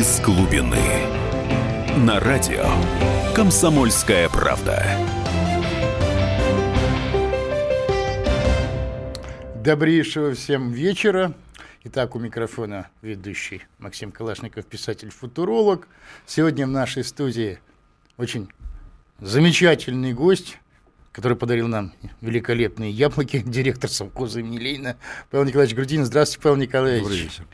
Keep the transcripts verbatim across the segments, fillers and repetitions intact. из глубины. На радио «Комсомольская правда». Добрейшего всем вечера. Итак, у микрофона ведущий Максим Калашников, писатель-футуролог. Сегодня в нашей студии очень замечательный гость, который подарил нам великолепные яблоки, директор совхоза имени Ленина Павел Николаевич Грудинин. Здравствуйте, Павел Николаевич. Добрый вечер.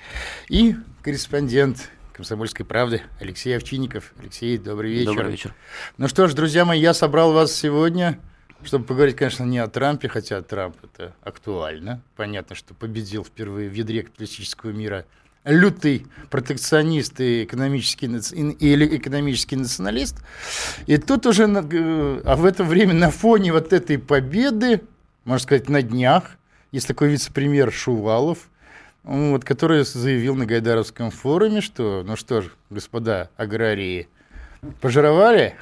И корреспондент «Комсомольской правды» Алексей Овчинников. Алексей, добрый вечер. Добрый вечер. Ну что ж, друзья мои, я собрал вас сегодня, чтобы поговорить, конечно, не о Трампе, хотя Трамп это актуально. Понятно, что победил впервые в ядре капиталистического мира лютый протекционист и экономический, или экономический националист. И тут уже а в это время на фоне вот этой победы, можно сказать, на днях, есть такой вице-премьер Шувалов, вот, который заявил на Гайдаровском форуме, что, ну что ж, господа аграрии, пожировали?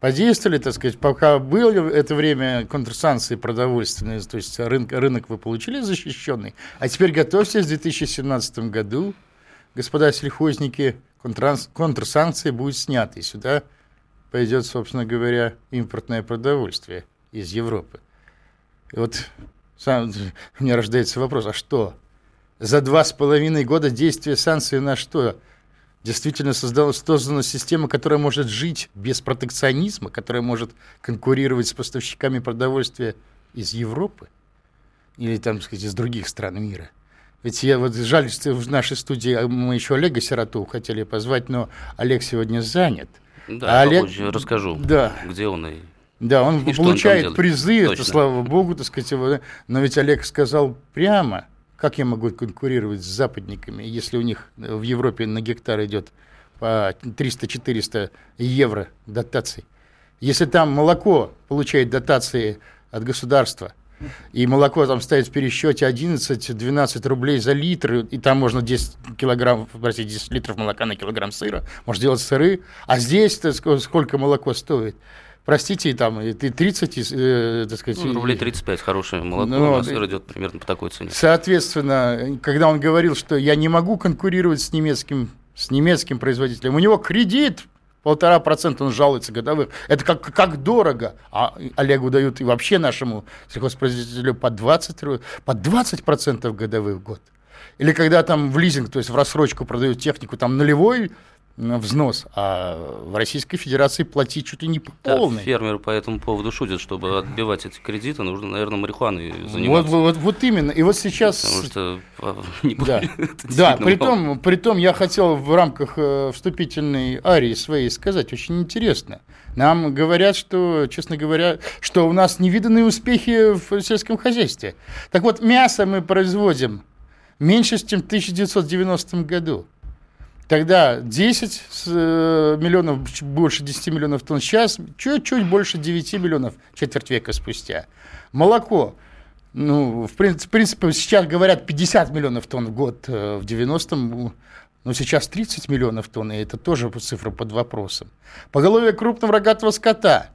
Подействовали, так сказать, пока было это время контрсанкции продовольственные, то есть рынок, рынок вы получили защищенный, а теперь готовьтесь, в две тысячи семнадцатом году, господа сельхозники, контранс, контрсанкции будут сняты, и сюда пойдет, собственно говоря, импортное продовольствие из Европы. И вот сам, у меня рождается вопрос, а что? За два с половиной года действия санкций на что? Действительно создалась, создана система, которая может жить без протекционизма, которая может конкурировать с поставщиками продовольствия из Европы или, там, так сказать, из других стран мира. Ведь я вот жаль, что в нашей студии мы еще Олега Сироту хотели позвать, но Олег сегодня занят. Да, а Олег... расскажу, да. Где он и... Да, он и получает он призы, точно. Это, слава богу, так сказать, его... но ведь Олег сказал прямо... Как я могу конкурировать с западниками, если у них в Европе на гектар идет по триста-четыреста евро дотаций? Если там молоко получает дотации от государства, и молоко там стоит в пересчете одиннадцать-двенадцать рублей за литр, и там можно десять килограмм, простите, десять литров молока на килограмм сыра, можно делать сыры, а здесь-то сколько молоко стоит? Простите, там тридцать, э, так сказать... Ну, рублей тридцать пять, хорошее молоко, но, у нас сыр идет примерно по такой цене. Соответственно, когда он говорил, что я не могу конкурировать с немецким, с немецким производителем, у него кредит, полтора процента он жалуется годовых, это как, как дорого, а Олегу дают и вообще нашему сельхозпроизводителю по двадцать процентов, по двадцать процентов годовых в год. Или когда там в лизинг, то есть в рассрочку продают технику, там нулевой взнос, а в Российской Федерации платить чуть ли не полный. Да, фермеры по этому поводу шутят, чтобы отбивать эти кредиты, нужно, наверное, марихуаной заниматься. Вот, вот, вот именно, и вот сейчас... Потому что... Да, да. Притом, притом я хотел в рамках вступительной арии своей сказать, очень интересно. Нам говорят, что, честно говоря, что у нас невиданные успехи в сельском хозяйстве. Так вот, мясо мы производим меньше, чем в тысяча девятьсот девяностом году. Тогда десять миллионов, больше десять миллионов тонн, сейчас чуть-чуть больше девять миллионов, четверть века спустя. Молоко, ну, в принципе, сейчас говорят пятьдесят миллионов тонн в год, в девяностом, но сейчас тридцать миллионов тонн, и это тоже цифра под вопросом. Поголовье крупного рогатого скота.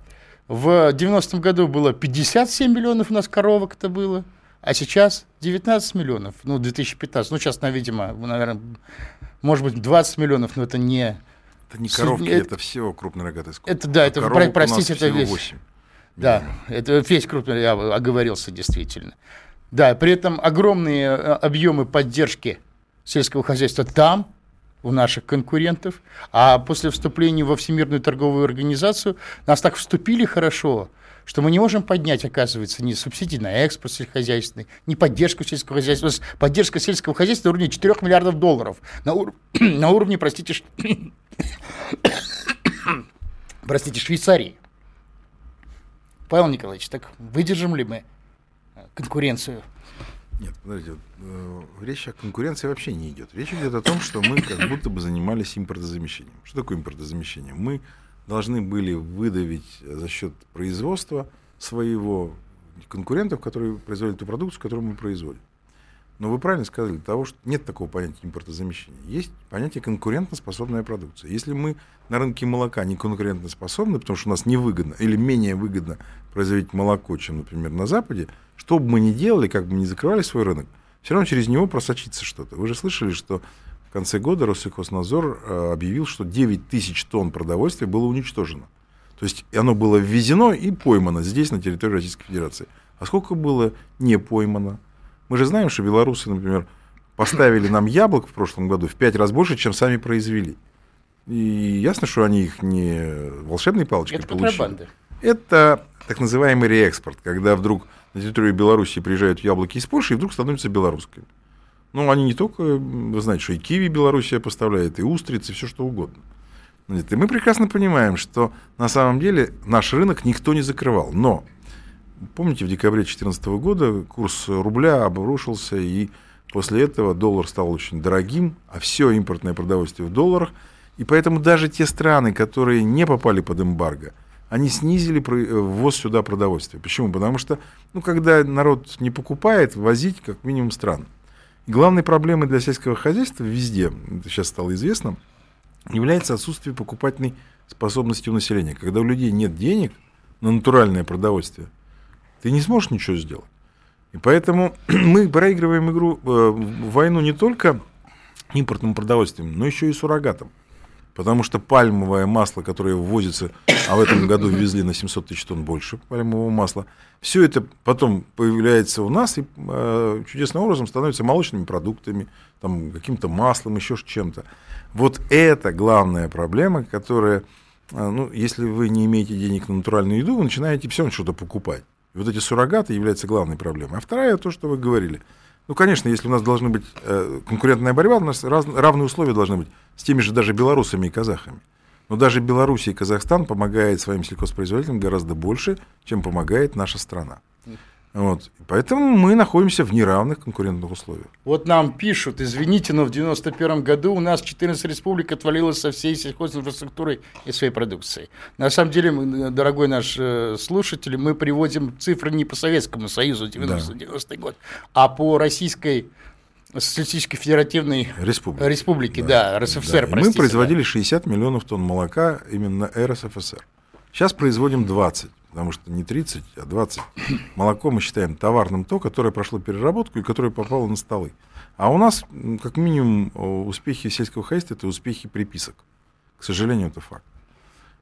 В девяностом году было пятьдесят семь миллионов у нас коровок-то было, а сейчас девятнадцать миллионов, ну, две тысячи пятнадцатом, ну, сейчас, видимо, наверное... Может быть, двадцать миллионов, но это не... Это не коровки, это, это все крупный рогатый скот. Это, да, а это, про, простите, это весь... восемь. Да, это весь крупный, я оговорился действительно. Да, при этом огромные объемы поддержки сельского хозяйства там, у наших конкурентов. А после вступления во Всемирную торговую организацию нас так вступили хорошо, что мы не можем поднять, оказывается, ни субсидии на экспорт сельскохозяйственный, ни поддержку сельского хозяйства. У нас поддержка сельского хозяйства на уровне четырёх миллиардов долларов. На, ур... на уровне, простите, ш... простите, Швейцарии. Павел Николаевич, так выдержим ли мы конкуренцию? Нет, подождите, речь о конкуренции вообще не идет. Речь идет о том, что мы как будто бы занимались импортозамещением. Что такое импортозамещение? Мы должны были выдавить за счет производства своего конкурентов, которые производят ту продукцию, которую мы производим. Но вы правильно сказали, того, что нет такого понятия импортозамещения. Есть понятие конкурентоспособная продукция. Если мы на рынке молока не конкурентоспособны, потому что у нас невыгодно или менее выгодно производить молоко, чем, например, на Западе, что бы мы ни делали, как бы мы ни закрывали свой рынок, все равно через него просочится что-то. Вы же слышали, что В конце года Россельхознадзор объявил, что девять тысяч тонн продовольствия было уничтожено. То есть оно было ввезено и поймано здесь, на территории Российской Федерации. А сколько было не поймано? Мы же знаем, что белорусы, например, поставили нам яблок в прошлом году в пять раз больше, чем сами произвели. И ясно, что они их не волшебной палочкой получили. Это контрабанда. Это так называемый реэкспорт, когда вдруг на территорию Беларуси приезжают яблоки из Польши и вдруг становятся белорусскими. Ну, они не только, вы знаете, что и киви Белоруссия поставляет, и устрицы, все что угодно. И мы прекрасно понимаем, что на самом деле наш рынок никто не закрывал. Но, помните, в декабре две тысячи четырнадцатого года курс рубля обрушился, и после этого доллар стал очень дорогим, а все импортное продовольствие в долларах. И поэтому даже те страны, которые не попали под эмбарго, они снизили ввоз сюда продовольствия. Почему? Потому что, ну, когда народ не покупает, возить как минимум странно. Главной проблемой для сельского хозяйства везде, это сейчас стало известно, является отсутствие покупательной способности у населения. Когда у людей нет денег на натуральное продовольствие, ты не сможешь ничего сделать. И поэтому мы проигрываем игру, э, войну не только импортным продовольствием, но еще и суррогатом. Потому что пальмовое масло, которое ввозится, а в этом году ввезли на семьсот тысяч тонн больше пальмового масла, все это потом появляется у нас и э, чудесным образом становится молочными продуктами, там, каким-то маслом, еще чем-то. Вот это главная проблема, которая, э, ну, если вы не имеете денег на натуральную еду, вы начинаете все равно что-то покупать. И вот эти суррогаты являются главной проблемой. А вторая, то, что вы говорили. Ну, конечно, если у нас должна быть э, конкурентная борьба, у нас раз, равные условия должны быть с теми же даже белорусами и казахами. Но даже Беларусь и Казахстан помогает своим сельхозпроизводителям гораздо больше, чем помогает наша страна. Вот. Поэтому мы находимся в неравных конкурентных условиях. Вот нам пишут, извините, но в девяносто первом году у нас четырнадцать республик отвалилось со всей сельхозинфраструктурой и своей продукцией. На самом деле, дорогой наш слушатель, мы приводим цифры не по Советскому Союзу девяностый, девяностый год, а по Российской Социалистической Федеративной Республики, Республике, да, да, РСФСР, да. Простите, мы производили да. шестьдесят миллионов тонн молока именно эр эс эф эс эр. Сейчас производим двадцать, потому что не тридцать, а двадцать. Молоко мы считаем товарным то, которое прошло переработку и которое попало на столы. А у нас, как минимум, успехи сельского хозяйства – это успехи приписок. К сожалению, это факт.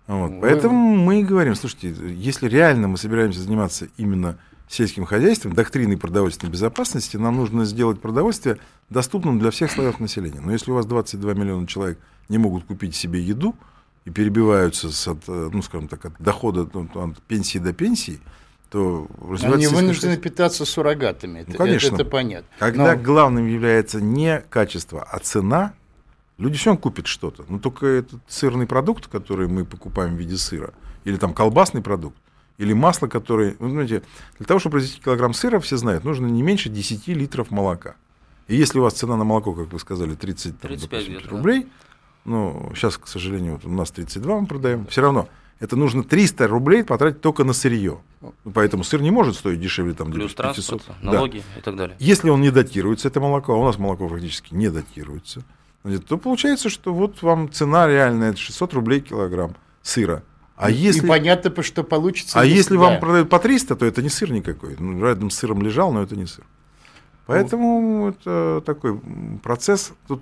Вот. Мы... Поэтому мы и говорим, слушайте, если реально мы собираемся заниматься именно сельским хозяйством, доктриной продовольственной безопасности, нам нужно сделать продовольствие доступным для всех слоев населения. Но если у вас двадцать два миллиона человек не могут купить себе еду, и перебиваются от, ну, скажем так, от дохода, от пенсии до пенсии, то... Они вынуждены питаться суррогатами, ну, это, конечно. Это, это понятно. Когда Но... главным является не качество, а цена, люди все равно купят что-то. Но только этот сырный продукт, который мы покупаем в виде сыра, или там колбасный продукт, или масло, которое... Ну, знаете, для того, чтобы произвести килограмм сыра, все знают, нужно не меньше десяти литров молока. И если у вас цена на молоко, как вы сказали, тридцать, тридцать пять, допустим, рублей... Да. Ну, сейчас, к сожалению, вот у нас тридцать два мы продаем. Все равно, это нужно триста рублей потратить только на сырье. Поэтому сыр не может стоить дешевле там, плюс транспорт, налоги да. и так далее. Если он не датируется, это молоко, а у нас молоко фактически не датируется, то получается, что вот вам цена реальная шестьсот рублей килограмм сыра. А если, и понятно, что получится. А если да. вам продают по триста, то это не сыр никакой. Ну, рядом с сыром лежал, но это не сыр. Поэтому это такой процесс. Тут...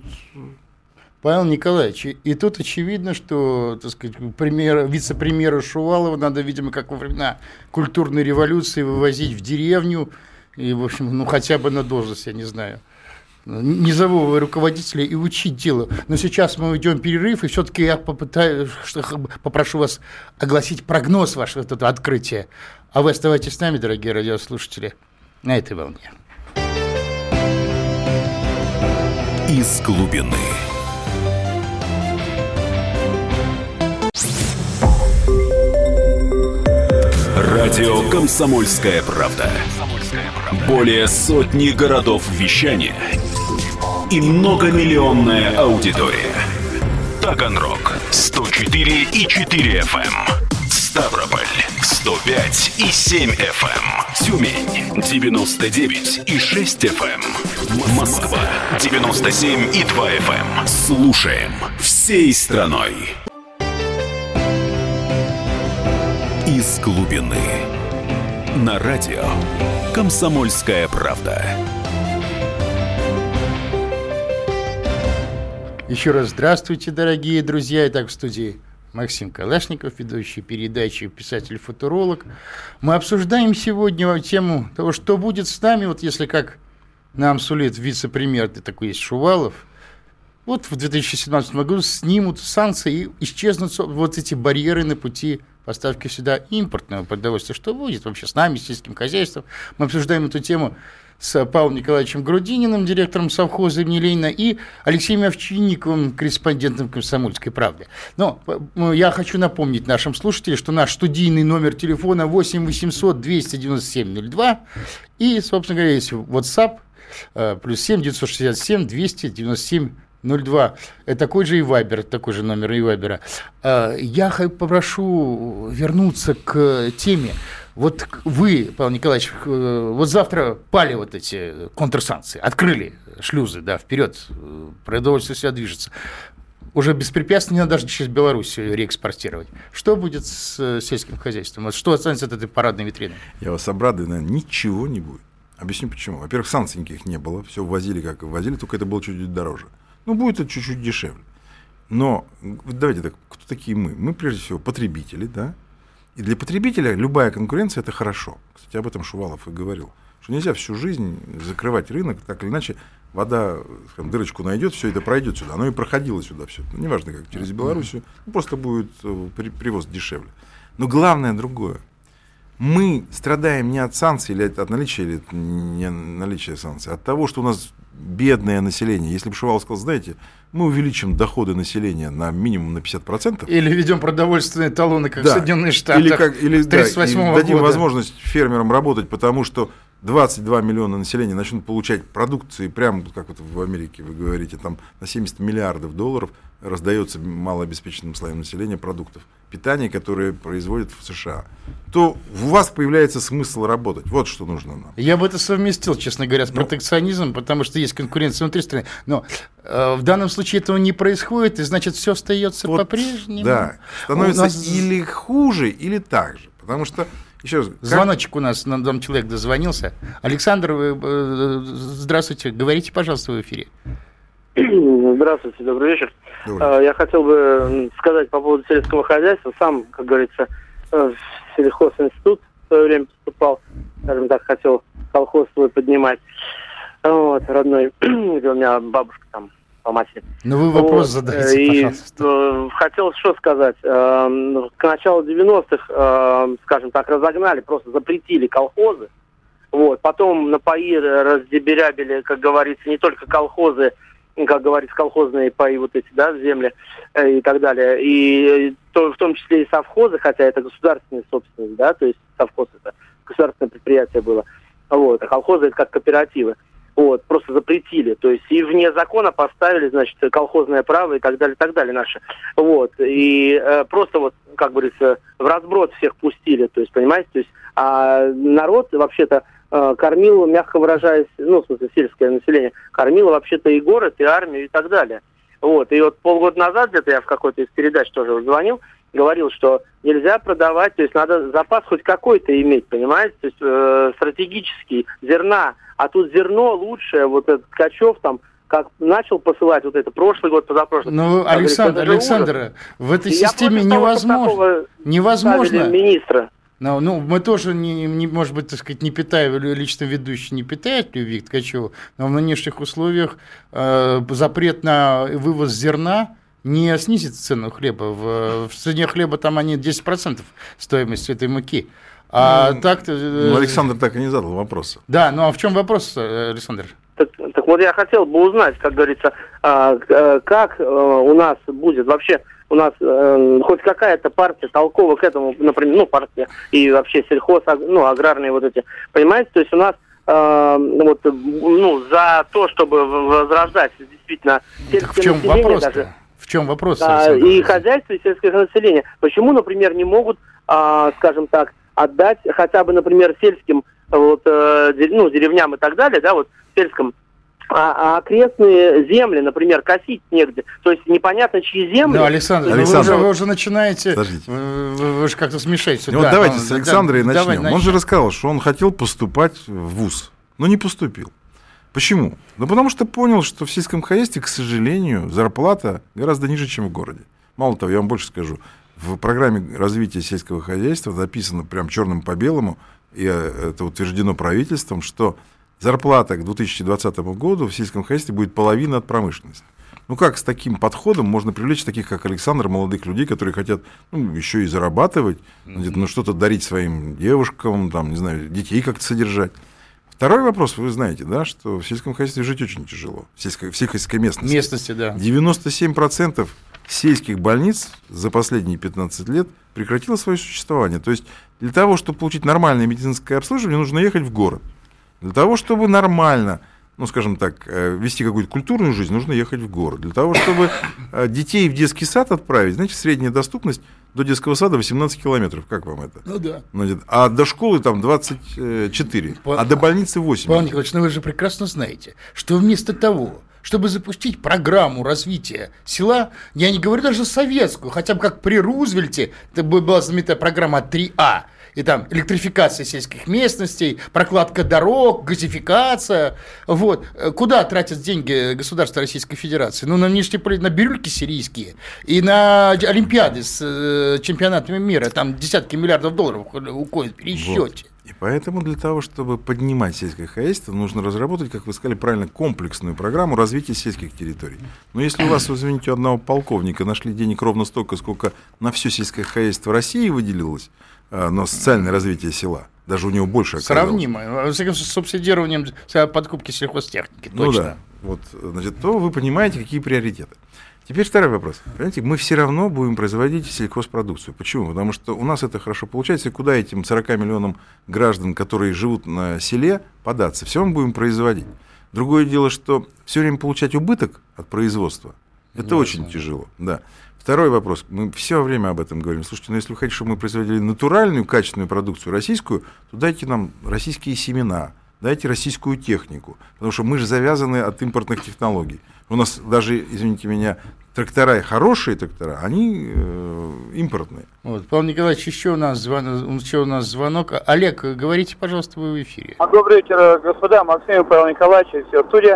Павел Николаевич, и тут очевидно, что, так сказать, премьер, вице-премьеру Шувалова надо, видимо, как во времена культурной революции вывозить в деревню, и, в общем, ну, хотя бы на должность, я не знаю, низового руководителя и учить дело. Но сейчас мы уйдем в перерыв, и все-таки я попытаюсь, попрошу вас огласить прогноз вашего этого открытия. А вы оставайтесь с нами, дорогие радиослушатели, на этой волне. Из глубины. Радио «Комсомольская правда». Более сотни городов вещания и многомиллионная аудитория. Таганрог сто четыре и четыре эф эм, Ставрополь сто пять и семь эф эм, Тюмень девяносто девять и шесть эф эм, Москва девяносто семь и два эф эм. Слушаем всей страной. Из глубины. На радио «Комсомольская правда». Еще раз здравствуйте, дорогие друзья. Итак, в студии Максим Калашников, ведущий передачи, писатель-футуролог. Мы обсуждаем сегодня тему того, что будет с нами, вот если как нам сулит вице-премьер, такой есть Шувалов, вот в две тысячи семнадцатом году снимут санкции и исчезнут вот эти барьеры на пути поставки сюда импортного продовольствия. Что будет вообще с нами, с сельским хозяйством? Мы обсуждаем эту тему с Павлом Николаевичем Грудининым, директором совхоза имени Ленина, и Алексеем Овчинниковым, корреспондентом «Комсомольской правды». Но я хочу напомнить нашим слушателям, что наш студийный номер телефона восемь восемьсот двести девяносто семь ноль два и, собственно говоря, есть WhatsApp плюс семь девятьсот шестьдесят семь двести девяносто семь ноль два. Это такой же и Вайбер, такой же номер и Вайбера. Я попрошу вернуться к теме. Вот вы, Павел Николаевич, вот завтра пали вот эти контрсанкции, открыли шлюзы, да, вперед, продовольствие всегда движется. Уже беспрепятственно, не надо даже через Беларусь реэкспортировать. Что будет с сельским хозяйством? Что останется от этой парадной витрины? Я вас обрадую, наверное, ничего не будет. Объясню почему. Во-первых, санкций никаких не было, все ввозили, как и ввозили, только это было чуть-чуть дороже. Ну, будет это чуть-чуть дешевле. Но давайте так, кто такие мы? Мы, прежде всего, потребители, да? И для потребителя любая конкуренция – это хорошо. Кстати, об этом Шувалов и говорил, что нельзя всю жизнь закрывать рынок, так или иначе вода, скажем, дырочку найдет, все это пройдет сюда. Оно и проходило сюда все. Ну, неважно, как через Белоруссию, ну, просто будет привоз дешевле. Но главное другое. Мы страдаем не от санкций, или от наличия, или от не наличия санкций, а от того, что у нас бедное население. Если бы Шувалов сказал, знаете, мы увеличим доходы населения на минимум на пятьдесят процентов. Или введем продовольственные талоны, как да. в Соединенных Штатах, или как, или, да, тридцать восьмого года. Дадим возможность фермерам работать, потому что двадцать два миллиона населения начнут получать продукции, прямо как вот в Америке вы говорите, там на семьдесят миллиардов долларов раздается малообеспеченным слоям населения продуктов питания, которые производят в США, то у вас появляется смысл работать. Вот что нужно нам. Я бы это совместил, честно говоря, с ну, протекционизмом, потому что есть конкуренция внутри страны. Но э, в данном случае этого не происходит, и значит, все остается вот, по-прежнему. Да, становится у нас... или хуже, или так же. Потому что еще раз, как... Звоночек у нас, нам человек дозвонился. Александр, вы, э, здравствуйте, говорите, пожалуйста, в эфире. Здравствуйте, добрый вечер. Добрый. Я хотел бы сказать по поводу сельского хозяйства. Сам, как говорится, в сельхозинститут в свое время поступал, скажем так, хотел колхоз свой поднимать. Вот, родной, где у меня бабушка там по матери. Ну вы вопрос вот, задайте, и пожалуйста. Хотел что сказать. К началу девяностых, скажем так, разогнали, просто запретили колхозы. Вот, потом напои раздеберябили, как говорится, не только колхозы, как говорится, колхозные паи, вот эти, да, земли и так далее. И то, в том числе и совхозы, хотя это государственная собственность, да, то есть совхоз это государственное предприятие было. Вот, а колхозы это как кооперативы. Вот, просто запретили. То есть и вне закона поставили, значит, колхозное право и так далее, так далее наши. Вот, и э, просто вот, как говорится, в разброд всех пустили, то есть, понимаете, то есть, а народ вообще-то кормило, мягко выражаясь, ну, в смысле, сельское население, кормило вообще-то и город, и армию, и так далее. Вот, и вот полгода назад где-то я в какой-то из передач тоже звонил, говорил, что нельзя продавать, то есть надо запас хоть какой-то иметь, понимаете, то есть э, стратегический, зерна, а тут зерно лучшее, вот этот Ткачев там, как начал посылать вот это прошлый год, позапрошлый. Ну, Александр, Александр, в этой системе невозможно, невозможно. Министра. Ну, ну, мы тоже, не, не, может быть, так сказать, не питаем, лично ведущий не питает любви к Ткачеву, но в нынешних условиях э, запрет на вывоз зерна не снизит цену хлеба. В, в цене хлеба там они десять процентов стоимость этой муки. А ну, так-то... Ну, Александр так и не задал вопроса. Да, ну а в чем вопрос, Александр? Так, так вот я хотел бы узнать, как говорится, как у нас будет вообще... У нас э, хоть какая-то партия толково к этому, например, ну, партия и вообще сельхоз, ну, аграрные вот эти, понимаете? То есть у нас э, вот, ну, за то, чтобы возрождать действительно сельское население. В чем вопрос даже? В чем вопрос? Да, и хозяйство, и сельское население. Почему, например, не могут, э, скажем так, отдать хотя бы, например, сельским вот, э, ну, деревням и так далее, да, вот сельском. А окрестные земли, например, косить негде. То есть непонятно, чьи земли. Да, Александр, Александр. Вы, уже, вы уже начинаете. Вы, вы же как-то смешаете. Ну, да, вот давайте он, с Александра да, и начнем. Он начнем. же рассказал, что он хотел поступать в вуз, но не поступил. Почему? Ну, потому что понял, что в сельском хозяйстве, к сожалению, зарплата гораздо ниже, чем в городе. Мало того, я вам больше скажу. В программе развития сельского хозяйства написано прям черным по белому, и это утверждено правительством, что зарплата к две тысячи двадцатому году в сельском хозяйстве будет половина от промышленности. Ну, как с таким подходом можно привлечь таких, как Александр, молодых людей, которые хотят, ну, еще и зарабатывать, ну, что-то дарить своим девушкам, там, не знаю, детей как-то содержать. Второй вопрос, вы знаете, да, что в сельском хозяйстве жить очень тяжело, в сельской, в сельской местности. местности да. девяносто семь процентов сельских больниц за последние пятнадцать лет прекратило свое существование. То есть для того, чтобы получить нормальное медицинское обслуживание, нужно ехать в город. Для того, чтобы нормально, ну, скажем так, вести какую-то культурную жизнь, нужно ехать в город. Для того, чтобы детей в детский сад отправить, знаете, средняя доступность до детского сада восемнадцать километров. Как вам это? Ну, да. А до школы там двадцать четыре, По... а до больницы восемь. Павел Николаевич, ну, вы же прекрасно знаете, что вместо того, чтобы запустить программу развития села, я не говорю даже советскую, хотя бы как при Рузвельте, это была знаменитая программа три А, и там электрификация сельских местностей, прокладка дорог, газификация, вот. Куда тратят деньги государство Российской Федерации? Ну, на нижнеполит, на бирюльки сирийские и на олимпиады с чемпионатами мира, там десятки миллиардов долларов уходят в пересчете. Вот. И поэтому для того, чтобы поднимать сельское хозяйство, нужно разработать, как вы сказали правильно, комплексную программу развития сельских территорий. Но если у вас, извините, у одного полковника нашли денег ровно столько, сколько на все сельское хозяйство России выделилось, но социальное развитие села, даже у него больше оказалось. Сравнимо, с субсидированием подкупки сельхозтехники, точно. Ну да, вот, значит, то вы понимаете, какие приоритеты. Теперь второй вопрос. Понимаете, мы все равно будем производить сельхозпродукцию. Почему? Потому что у нас это хорошо получается. И куда этим сорока миллионам граждан, которые живут на селе, податься? Все мы будем производить. Другое дело, что все время получать убыток от производства, это Ясно. Очень тяжело. Да. Второй вопрос. Мы все время об этом говорим. Слушайте, ну если вы хотите, чтобы мы производили натуральную, качественную продукцию российскую, то дайте нам российские семена. Дайте российскую технику, потому что мы же завязаны от импортных технологий. У нас даже, извините меня, трактора, хорошие трактора, они э, импортные. Вот, Павел Николаевич, еще у нас звонок, еще у нас звонок. Олег, говорите, пожалуйста, вы в эфире. Добрый вечер, господа, Максим, Павел Николаевич, и все в студии.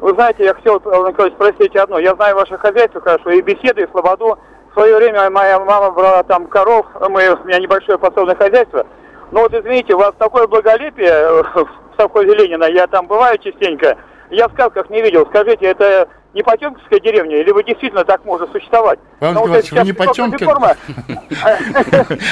Вы знаете, я хотел, Павел Николаевич, спросить одно. Я знаю ваше хозяйство, конечно, и беседы, и слободу. В свое время моя мама брала там коров, мы, у меня небольшое подсобное хозяйство. Но вот, извините, у вас такое благолепие в совхозе Ленина, я там бываю частенько, я в сказках не видел. Скажите, это не потемкинская деревня, или вы действительно так можете существовать? Павел Николаевич, вы не Потемкин?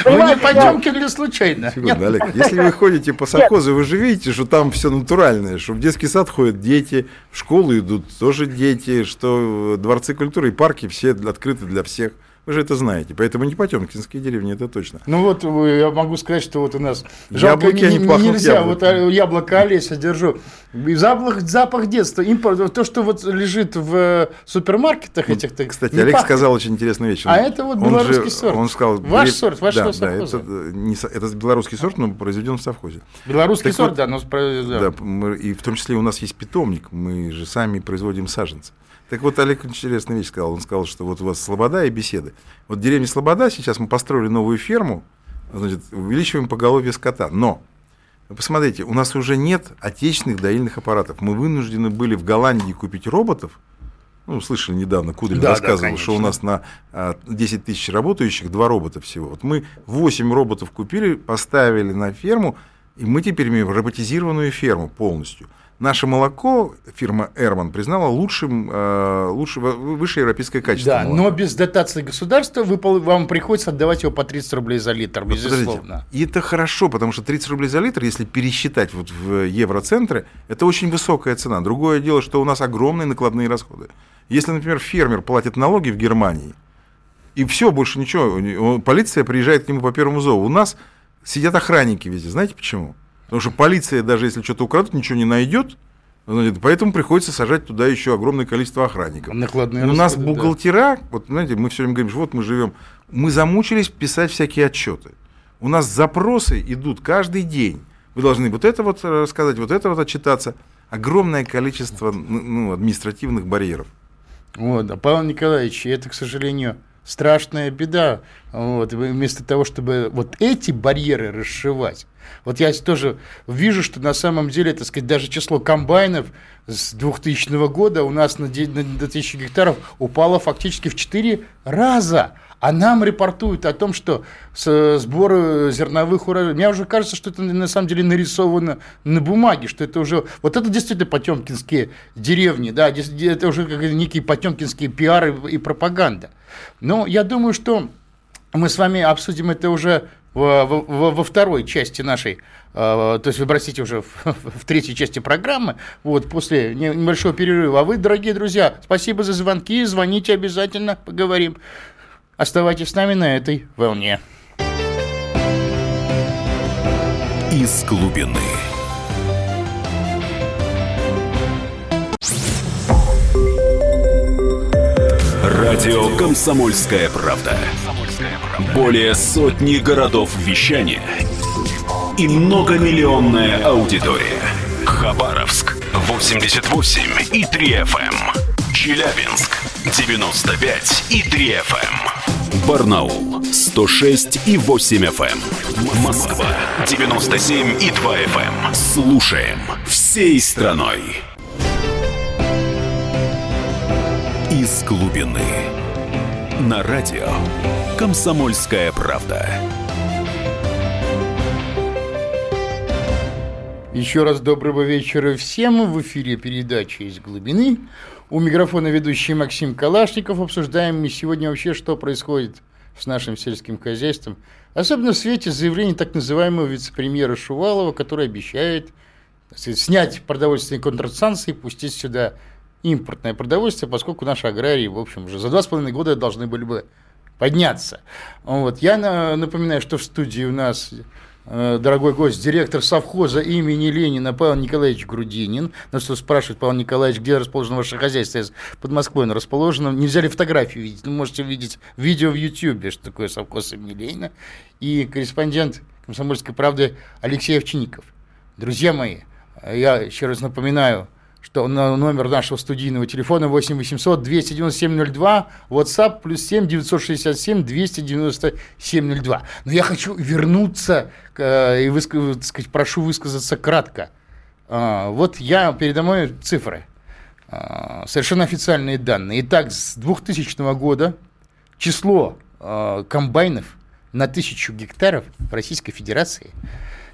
Вы не Потемкин или случайно? Секунду, Олег, если вы ходите по совхозу, вы же видите, что там все натуральное, что в детский сад ходят дети, в школу идут тоже дети, что дворцы культуры и парки все открыты для всех. Вы же это знаете, поэтому не потемкинские деревни, это точно. Ну вот я могу сказать, что вот у нас жалко, яблоки, не, не нельзя, яблоки. Вот яблоко Олеся держу, запах, запах детства, импорт, то, что вот лежит в супермаркетах этих. Ну, кстати, Олег пахнет. Сказал очень интересную вещь. Он, а это вот белорусский же, сорт. Он сказал, ваш бери... сорт, вашего да, совхоза. Да, это, не, это белорусский сорт, но произведен в совхозе. Белорусский так сорт, вот, да, но да. Да, и в том числе у нас есть питомник, мы же сами производим саженцы. Так вот, Олег интересную вещь сказал. Он сказал, что вот у вас слобода и беседы. Вот в деревне Слобода сейчас мы построили новую ферму, значит, увеличиваем поголовье скота. Но, посмотрите, у нас уже нет отечественных доильных аппаратов. Мы вынуждены были в Голландии купить роботов. Ну, слышали недавно, Кудрин да, рассказывал, да, что у нас на десять тысяч работающих два робота всего. Вот мы восемь роботов купили, поставили на ферму, и мы теперь имеем роботизированную ферму полностью. Наше молоко фирма «Эрман» признала лучшим, э, лучше, выше европейское качество. Да, молока. Но без дотации государства вы, вам приходится отдавать его по тридцать рублей за литр, безусловно. И это хорошо, потому что тридцать рублей за литр, если пересчитать вот в евроцентры, это очень высокая цена. Другое дело, что у нас огромные накладные расходы. Если, например, фермер платит налоги в Германии, и все, больше ничего, полиция приезжает к нему по первому зову. У нас сидят охранники везде. Знаете почему? Потому что полиция, даже если что-то украдут, ничего не найдет, поэтому приходится сажать туда еще огромное количество охранников. Накладные у нас расходы, бухгалтера, да. Вот знаете, мы все время говорим, что вот мы живем, мы замучились писать всякие отчеты. У нас запросы идут каждый день. Вы должны вот это вот рассказать, вот это вот отчитаться. Огромное количество ну, административных барьеров. Вот, а Павел Николаевич, это, к сожалению, страшная беда. Вот, вместо того, чтобы вот эти барьеры расшивать. Вот я тоже вижу, что на самом деле, так сказать, даже число комбайнов с двухтысячного года у нас на тысячу гектаров упало фактически в четыре раза. А нам репортуют о том, что сбор зерновых урожаев... Мне уже кажется, что это на самом деле нарисовано на бумаге, что это уже... Вот это действительно потемкинские деревни, да, это уже как некие потемкинские пиары и пропаганда. Но я думаю, что мы с вами обсудим это уже во, во, во второй части нашей, то есть вы бросите уже в, в третьей части программы, вот, после небольшого перерыва. А вы, дорогие друзья, спасибо за звонки, звоните обязательно, поговорим. Оставайтесь с нами на этой волне. Из глубины. Радио «Комсомольская правда». Более сотни городов вещания и многомиллионная аудитория. Хабаровск восемьдесят восемь и три эф эм. Челябинск девяносто пять и три эф эм. Барнаул сто шесть и восемь эф эм. Москва девяносто семь и два эф эм. Слушаем всей страной. Из глубины. На радио «Комсомольская правда». Еще раз доброго вечера всем. В эфире передача «Из глубины». У микрофона ведущий Максим Калашников. Обсуждаем мы сегодня вообще, что происходит с нашим сельским хозяйством. Особенно в свете заявлений так называемого вице-премьера Шувалова, который обещает снять продовольственные контрсанкции и пустить сюда импортное продовольствие, поскольку наши аграрии, в общем, уже за два с половиной года должны были бы подняться. Вот. Я напоминаю, что в студии у нас дорогой гость, директор совхоза имени Ленина Павел Николаевич Грудинин. Нас тут спрашивает, Павел Николаевич, где расположено ваше хозяйство? Под Москвой оно расположено. Нельзя ли фотографию видеть? Вы можете видеть видео в Ютьюбе, что такое совхоз имени Ленина. И корреспондент «Комсомольской правды» Алексей Овчинников. Друзья мои, я еще раз напоминаю, что номер нашего студийного телефона восемь восемьсот двести девяносто семь ноль два, WhatsApp плюс семь девятьсот шестьдесят семь двести девяносто семь ноль два. Но я хочу вернуться э, и высказать, сказать, прошу высказаться кратко. Э, вот я передо мной цифры, э, совершенно официальные данные. Итак, с двухтысячного года число э, комбайнов на тысячу гектаров в Российской Федерации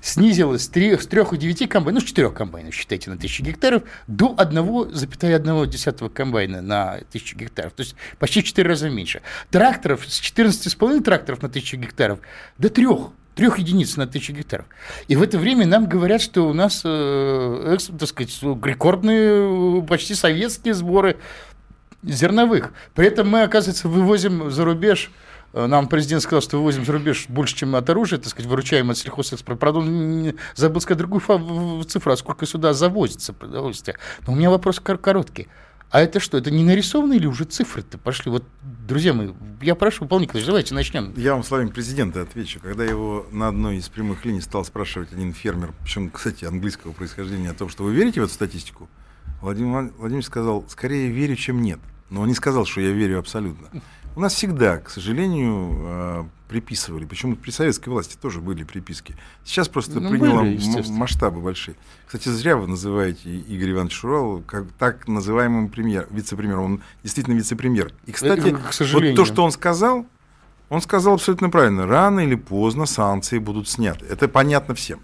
снизилось с трех и девяти комбайнов, ну, с четырех комбайнов, считайте, на тысячу гектаров, до одна целая одна десятая комбайна на тысячу гектаров, то есть почти в четыре раза меньше. Тракторов с четырнадцати с половиной тракторов на тысячу гектаров до трёх, трёх единиц на тысячу гектаров. И в это время нам говорят, что у нас, э, так сказать, рекордные, почти советские сборы зерновых. При этом мы, оказывается, вывозим за рубеж. Нам президент сказал, что вывозим за рубеж больше, чем от оружия, так сказать, выручаем от сельхозэкспорта. Забыл сказать другую фа- цифру, а сколько сюда завозится продовольствие. Но у меня вопрос короткий. А это что, это не нарисованы или уже цифры-то пошли? Вот, друзья мои, я прошу, Павел Николаевич, давайте начнем. Я вам словами президента отвечу. Когда его на одной из прямых линий стал спрашивать один фермер, причем, кстати, английского происхождения, о том, что вы верите в эту статистику, Владимир Владимирович сказал, скорее верю, чем нет. Но он не сказал, что я верю абсолютно. У нас всегда, к сожалению, приписывали, причем при советской власти тоже были приписки. Сейчас просто ну, приняло м- масштабы большие. Кстати, зря вы называете Игоря Ивановича Шувалова как так называемым премьер, вице-премьером. Он действительно вице-премьер. И, кстати, вот то, что он сказал, он сказал абсолютно правильно. Рано или поздно санкции будут сняты. Это понятно всем.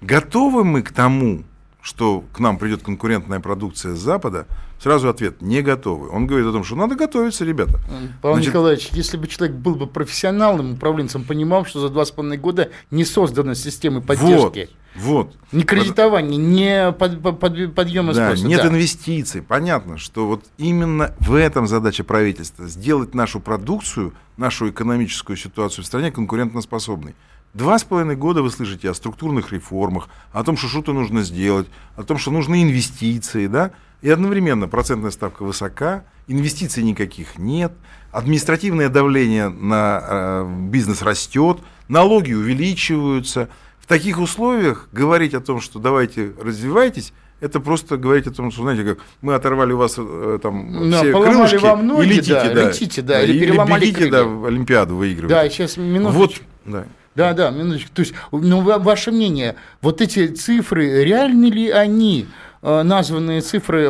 Готовы мы к тому, что к нам придет конкурентная продукция с Запада, сразу ответ – не готовы. Он говорит о том, что надо готовиться, ребята. Павел Значит... Николаевич, если бы человек был бы профессионалом, управленцем, понимал, что за два с половиной года не создана система поддержки. Вот, вот. Ни кредитования, ни под, под, под, подъема да, спроса. Нет да. инвестиций. Понятно, что вот именно в этом задача правительства – сделать нашу продукцию, нашу экономическую ситуацию в стране конкурентоспособной. Два с половиной года вы слышите о структурных реформах, о том, что что-то нужно сделать, о том, что нужны инвестиции, да, и одновременно процентная ставка высока, инвестиций никаких нет, административное давление на э, бизнес растет, налоги увеличиваются. В таких условиях говорить о том, что давайте развивайтесь, это просто говорить о том, что, знаете, как мы оторвали у вас там, да, все крылышки вам ноги, и летите, да, да, летите, да, да, или, или переломали бегите, да, в Олимпиаду выигрывать. Да, сейчас минуточку. Вот, да. Да, да, минуточку. То есть, ну, ваше мнение, вот эти цифры, реальны ли они, названные цифры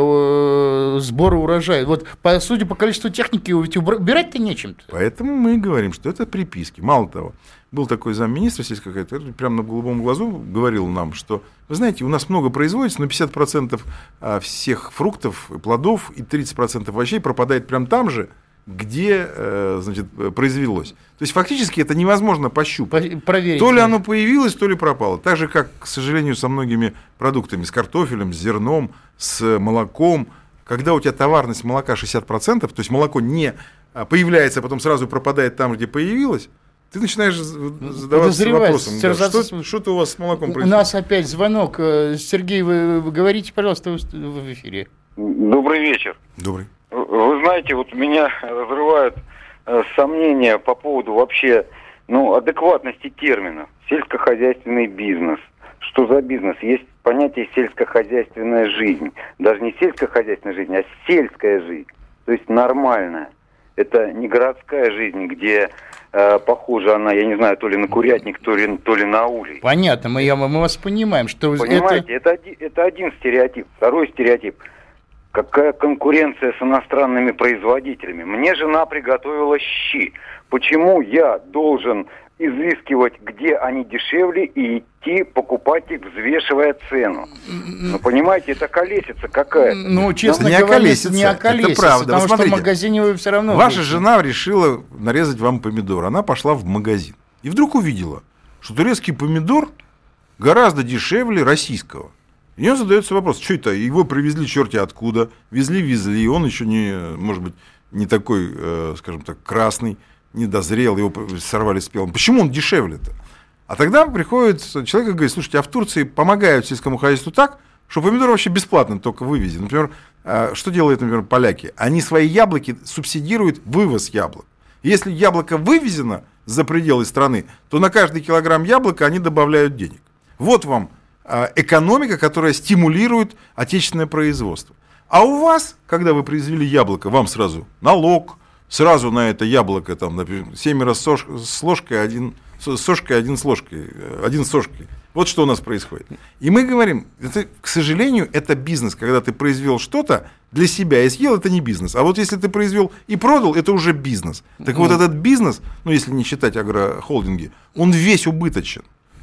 сбора урожая? Вот, по, судя по количеству техники, убирать-то нечем-то. Поэтому мы и говорим, что это приписки. Мало того, был такой замминистра, здесь какая-то, прямо на голубом глазу говорил нам, что, вы знаете, у нас много производится, но пятьдесят процентов всех фруктов и плодов и тридцать процентов овощей пропадает прямо там же, где, значит, произвелось. То есть, фактически это невозможно пощупать. Проверить, то ли да. оно появилось, то ли пропало. Так же, как, к сожалению, со многими продуктами, с картофелем, с зерном, с молоком. Когда у тебя товарность молока шестьдесят процентов, то есть, молоко не появляется, а потом сразу пропадает там, где появилось, ты начинаешь задаваться вопросом, да, что, что-то у вас с молоком происходит. У нас опять звонок. Сергей, вы говорите, пожалуйста, в эфире. Добрый вечер. Добрый. Вы знаете, вот меня разрывают э, сомнения по поводу вообще, ну, адекватности термина. Сельскохозяйственный бизнес. Что за бизнес? Есть понятие сельскохозяйственная жизнь. Даже не сельскохозяйственная жизнь, а сельская жизнь. То есть нормальная. Это не городская жизнь, где э, похожа она, я не знаю, то ли на курятник, то ли, то ли на улей. Понятно, мы, мы вас понимаем, что... Понимаете, это... Это, это один стереотип. Второй стереотип. Какая конкуренция с иностранными производителями? Мне жена приготовила щи. Почему я должен изыскивать, где они дешевле, и идти покупать их, взвешивая цену? Ну, понимаете, это колесица какая-то. Ну, честно не говоря, колесица. Не околесица. Это правда. Потому смотрите, что в магазине вы все равно... Ваша будете. Жена решила нарезать вам помидор. Она пошла в магазин. И вдруг увидела, что турецкий помидор гораздо дешевле российского. И он задается вопрос, что это, его привезли черти откуда, везли-везли, он еще не, может быть, не такой, скажем так, красный, не дозрел, его сорвали с пелом. Почему он дешевле-то? А тогда приходит человек и говорит, слушайте, а в Турции помогают сельскому хозяйству так, что помидор вообще бесплатно только вывези. Например, что делают, например, поляки? Они свои яблоки субсидируют вывоз яблок. Если яблоко вывезено за пределы страны, то на каждый килограмм яблока они добавляют денег. Вот вам экономика, которая стимулирует отечественное производство. А у вас, когда вы произвели яблоко, вам сразу налог, сразу на это яблоко, там, например, семеро с ложкой, один с сошкой, один с ложкой, один с сошкой. Вот что у нас происходит. И мы говорим, это, к сожалению, это бизнес, когда ты произвел что-то для себя и съел, это не бизнес. А вот если ты произвел и продал, это уже бизнес. Так вот этот бизнес, ну если не считать агрохолдинги, он весь убыточен.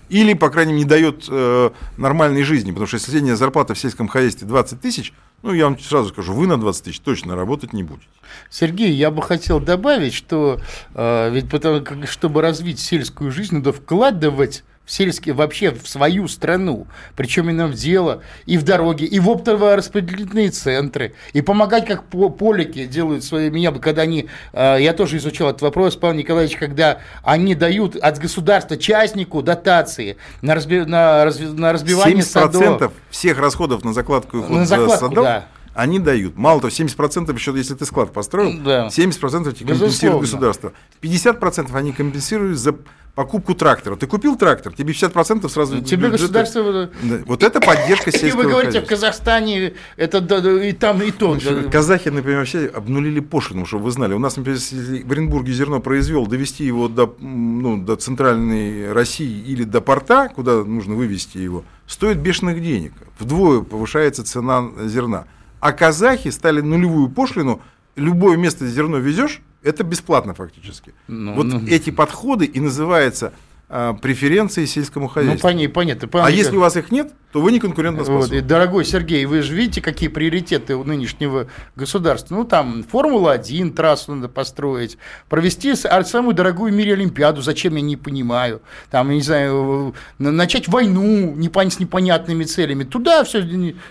Или, по крайней мере, не дает э, нормальной жизни. Потому что если средняя зарплата в сельском хозяйстве двадцать тысяч, ну, я вам сразу скажу, вы на двадцать тысяч точно работать не будете. Сергей, я бы хотел добавить, что э, ведь потому, как, чтобы развить сельскую жизнь, надо вкладывать в сельские, вообще в свою страну. Причем именно в дело, и в дороги, и в оптово-распределительные центры. И помогать, как поляки делают своими яблоками. Когда они, я тоже изучал этот вопрос, Павел Николаевич, когда они дают от государства частнику дотации на, разби, на, разби, на разбивание семьдесят процентов садов. семьдесят процентов всех расходов на закладку и уход на закладку, садов, да, они дают. Мало того, семьдесят процентов еще, если ты склад построил, да, семьдесят процентов тебе компенсирует государство. пятьдесят процентов они компенсируют за покупку трактора. Ты купил трактор, тебе пятьдесят процентов сразу... Тебе государство... Вот это поддержка сельского хозяйства. И вы говорите, в Казахстане это и там, и то. Ну, казахи, например, вообще обнулили пошлину, чтобы вы знали. У нас, например, если в Оренбурге зерно произвел, довести его до, ну, до центральной России или до порта, куда нужно вывести его, стоит бешеных денег. Вдвое повышается цена зерна. А казахи стали нулевую пошлину, любое место зерно везешь, это бесплатно фактически. Ну, вот ну, эти подходы и называются а, преференции сельскому хозяйству. Ну, понятно, понятно, понятно. А если у вас их нет, то вы не конкурентоспособны. Вот, дорогой Сергей, вы же видите, какие приоритеты у нынешнего государства. Ну, там, Формула-один трассу надо построить, провести самую дорогую в мире Олимпиаду, зачем, я не понимаю. Там, я не знаю, начать войну с непонятными целями. Туда все,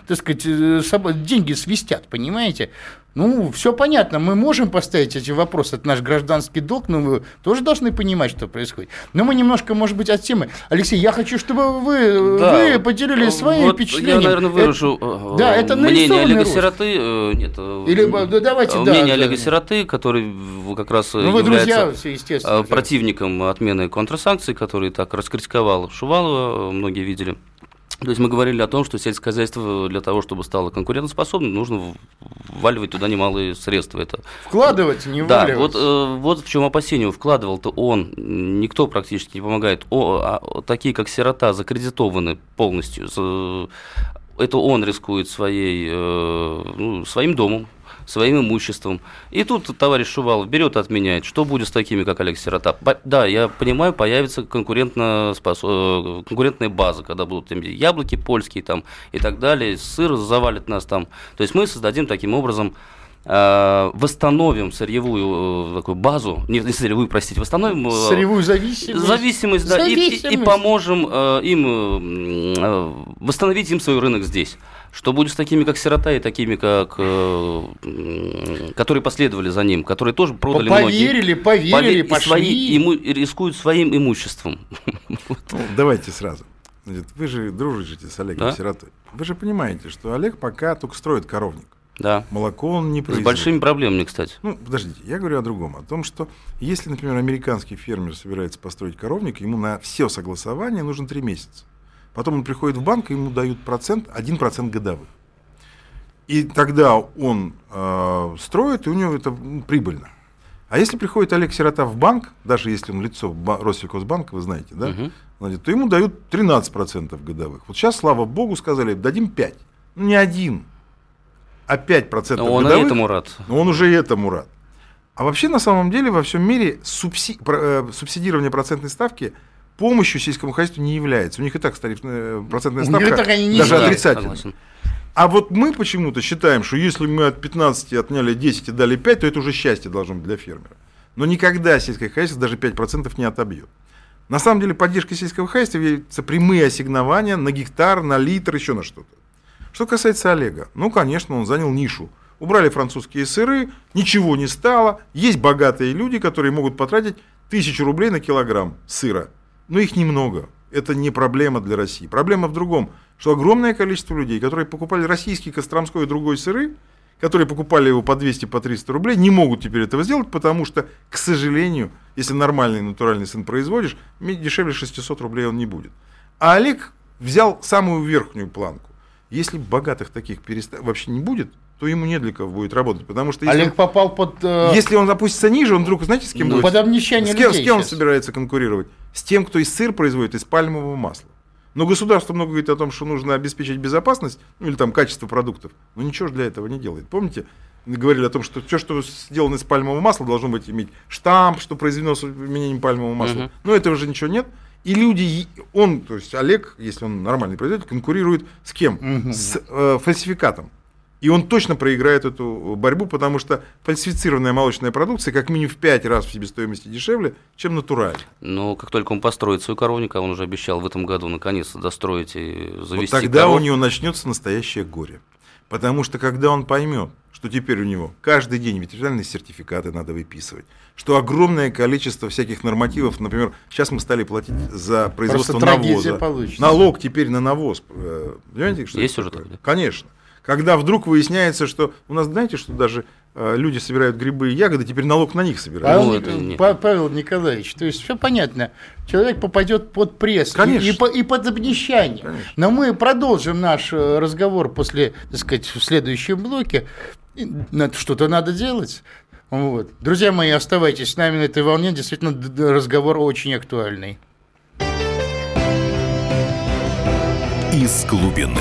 так сказать, деньги свистят, понимаете? Ну, все понятно, мы можем поставить эти вопросы, это наш гражданский долг, но вы тоже должны понимать, что происходит. Но мы немножко, может быть, от темы. Алексей, я хочу, чтобы вы, да, вы поделились вот своими вот впечатлениями. Я, наверное, выражу это, да, это мнение Олега рост. Сироты. Нет, Или, да, давайте, мнение да, Олега да. Сироты, который как раз ну, является друзья, противником отмены контрсанкций, который так раскритиковал Шувалова, многие видели. То есть мы говорили о том, что сельское хозяйство для того, чтобы стало конкурентоспособным, нужно вваливать туда немалые средства. Это... Вкладывать, не да, вваливать. Да, вот, вот в чем опасение. Вкладывал-то он, никто практически не помогает. О, а, такие, как Сирота, закредитованы полностью. Это он рискует своей, ну, своим домом, своим имуществом. И тут товарищ Шувалов берет и отменяет. Что будет с такими, как Олег Сирота? Да, я понимаю, появится конкурентная, спас... конкурентная база, когда будут там яблоки польские там, и так далее, сыр завалит нас там. То есть мы создадим таким образом, э, восстановим сырьевую, э, такую базу, не, не сырьевую, простите, восстановим... Э, сырьевую зависимость. Зависимость, да, зависимость. И, и, и поможем э, им, э, восстановить им свой рынок здесь. Что будет с такими, как Сирота, и такими, как, э, которые последовали за ним, которые тоже продали поверили, многие. Поверили, поверили, пошли. Свои, иму, рискуют своим имуществом. Ну, давайте сразу. Вы же дружите с Олегом, да? Сиротой. Вы же понимаете, что Олег пока только строит коровник. Да. Молоко он не производит. С большими проблемами, кстати. Ну, подождите, я говорю о другом. О том, что если, например, американский фермер собирается построить коровник, ему на все согласование нужно три месяца. Потом он приходит в банк, и ему дают процент, один процент годовых. И тогда он э, строит, и у него это прибыльно. А если приходит Олег Сирота в банк, даже если он лицо ба- Россельхозбанка, вы знаете, да, угу. то ему дают тринадцать процентов годовых. Вот сейчас, слава богу, сказали, дадим пять процентов. Ну, не один, а пять процентов годовых. Он и этому рад. Но он уже и этому рад. А вообще, на самом деле, во всем мире субси- про- э, субсидирование процентной ставки – помощью сельскому хозяйству не является. У них и так тарифная процентная ставка даже отрицательная. А вот мы почему-то считаем, что если мы от пятнадцати отняли десять и дали пять, то это уже счастье должно быть для фермера. Но никогда сельское хозяйство даже пять процентов не отобьет. На самом деле поддержка сельского хозяйства являются прямые ассигнования на гектар, на литр, еще на что-то. Что касается Олега, ну, конечно, он занял нишу. Убрали французские сыры, ничего не стало. Есть богатые люди, которые могут потратить тысячу рублей на килограмм сыра. Но их немного. Это не проблема для России. Проблема в другом, что огромное количество людей, которые покупали российский, костромской и другой сыры, которые покупали его по двести, по триста рублей, не могут теперь этого сделать, потому что, к сожалению, если нормальный натуральный сыр производишь, дешевле шестисот рублей он не будет. А Олег взял самую верхнюю планку. Если богатых таких переста... вообще не будет, то ему не для кого будет работать, потому что если Олег он, попал под, э... если он опустится ниже, он вдруг, знаете, с кем ну, будет? Под обнищание людей. С кем, с кем он собирается конкурировать? С тем, кто и сыр производит из пальмового масла. Но государство много говорит о том, что нужно обеспечить безопасность, ну или там качество продуктов, но ничего же для этого не делает. Помните, говорили о том, что все, что сделано из пальмового масла, должно быть иметь штамп, что произведено с применением пальмового масла. Uh-huh. Но этого же ничего нет. И люди, он, то есть Олег, если он нормальный производитель, конкурирует с кем? Uh-huh. С э, фальсификатом. И он точно проиграет эту борьбу, потому что фальсифицированная молочная продукция как минимум в пять раз в себестоимости дешевле, чем натуральная. Но как только он построит свой коровник, а он уже обещал в этом году наконец-то достроить и завести вот тогда коров... у него начнется настоящее горе. Потому что когда он поймет, что теперь у него каждый день ветеринарные сертификаты надо выписывать, что огромное количество всяких нормативов, например, сейчас мы стали платить за производство навоза. Получится. Налог теперь на навоз. Понимаете, что есть уже такое? Да? Конечно. Когда вдруг выясняется, что у нас, знаете, что даже э, люди собирают грибы и ягоды, теперь налог на них собирают. Павел, Павел Николаевич, то есть все понятно, человек попадет под пресс и, и, и под обнищание. Конечно. Но мы продолжим наш разговор после, так сказать, в следующем блоке. Что-то надо делать. Вот. Друзья мои, оставайтесь с нами на этой волне, действительно разговор очень актуальный. Из глубины.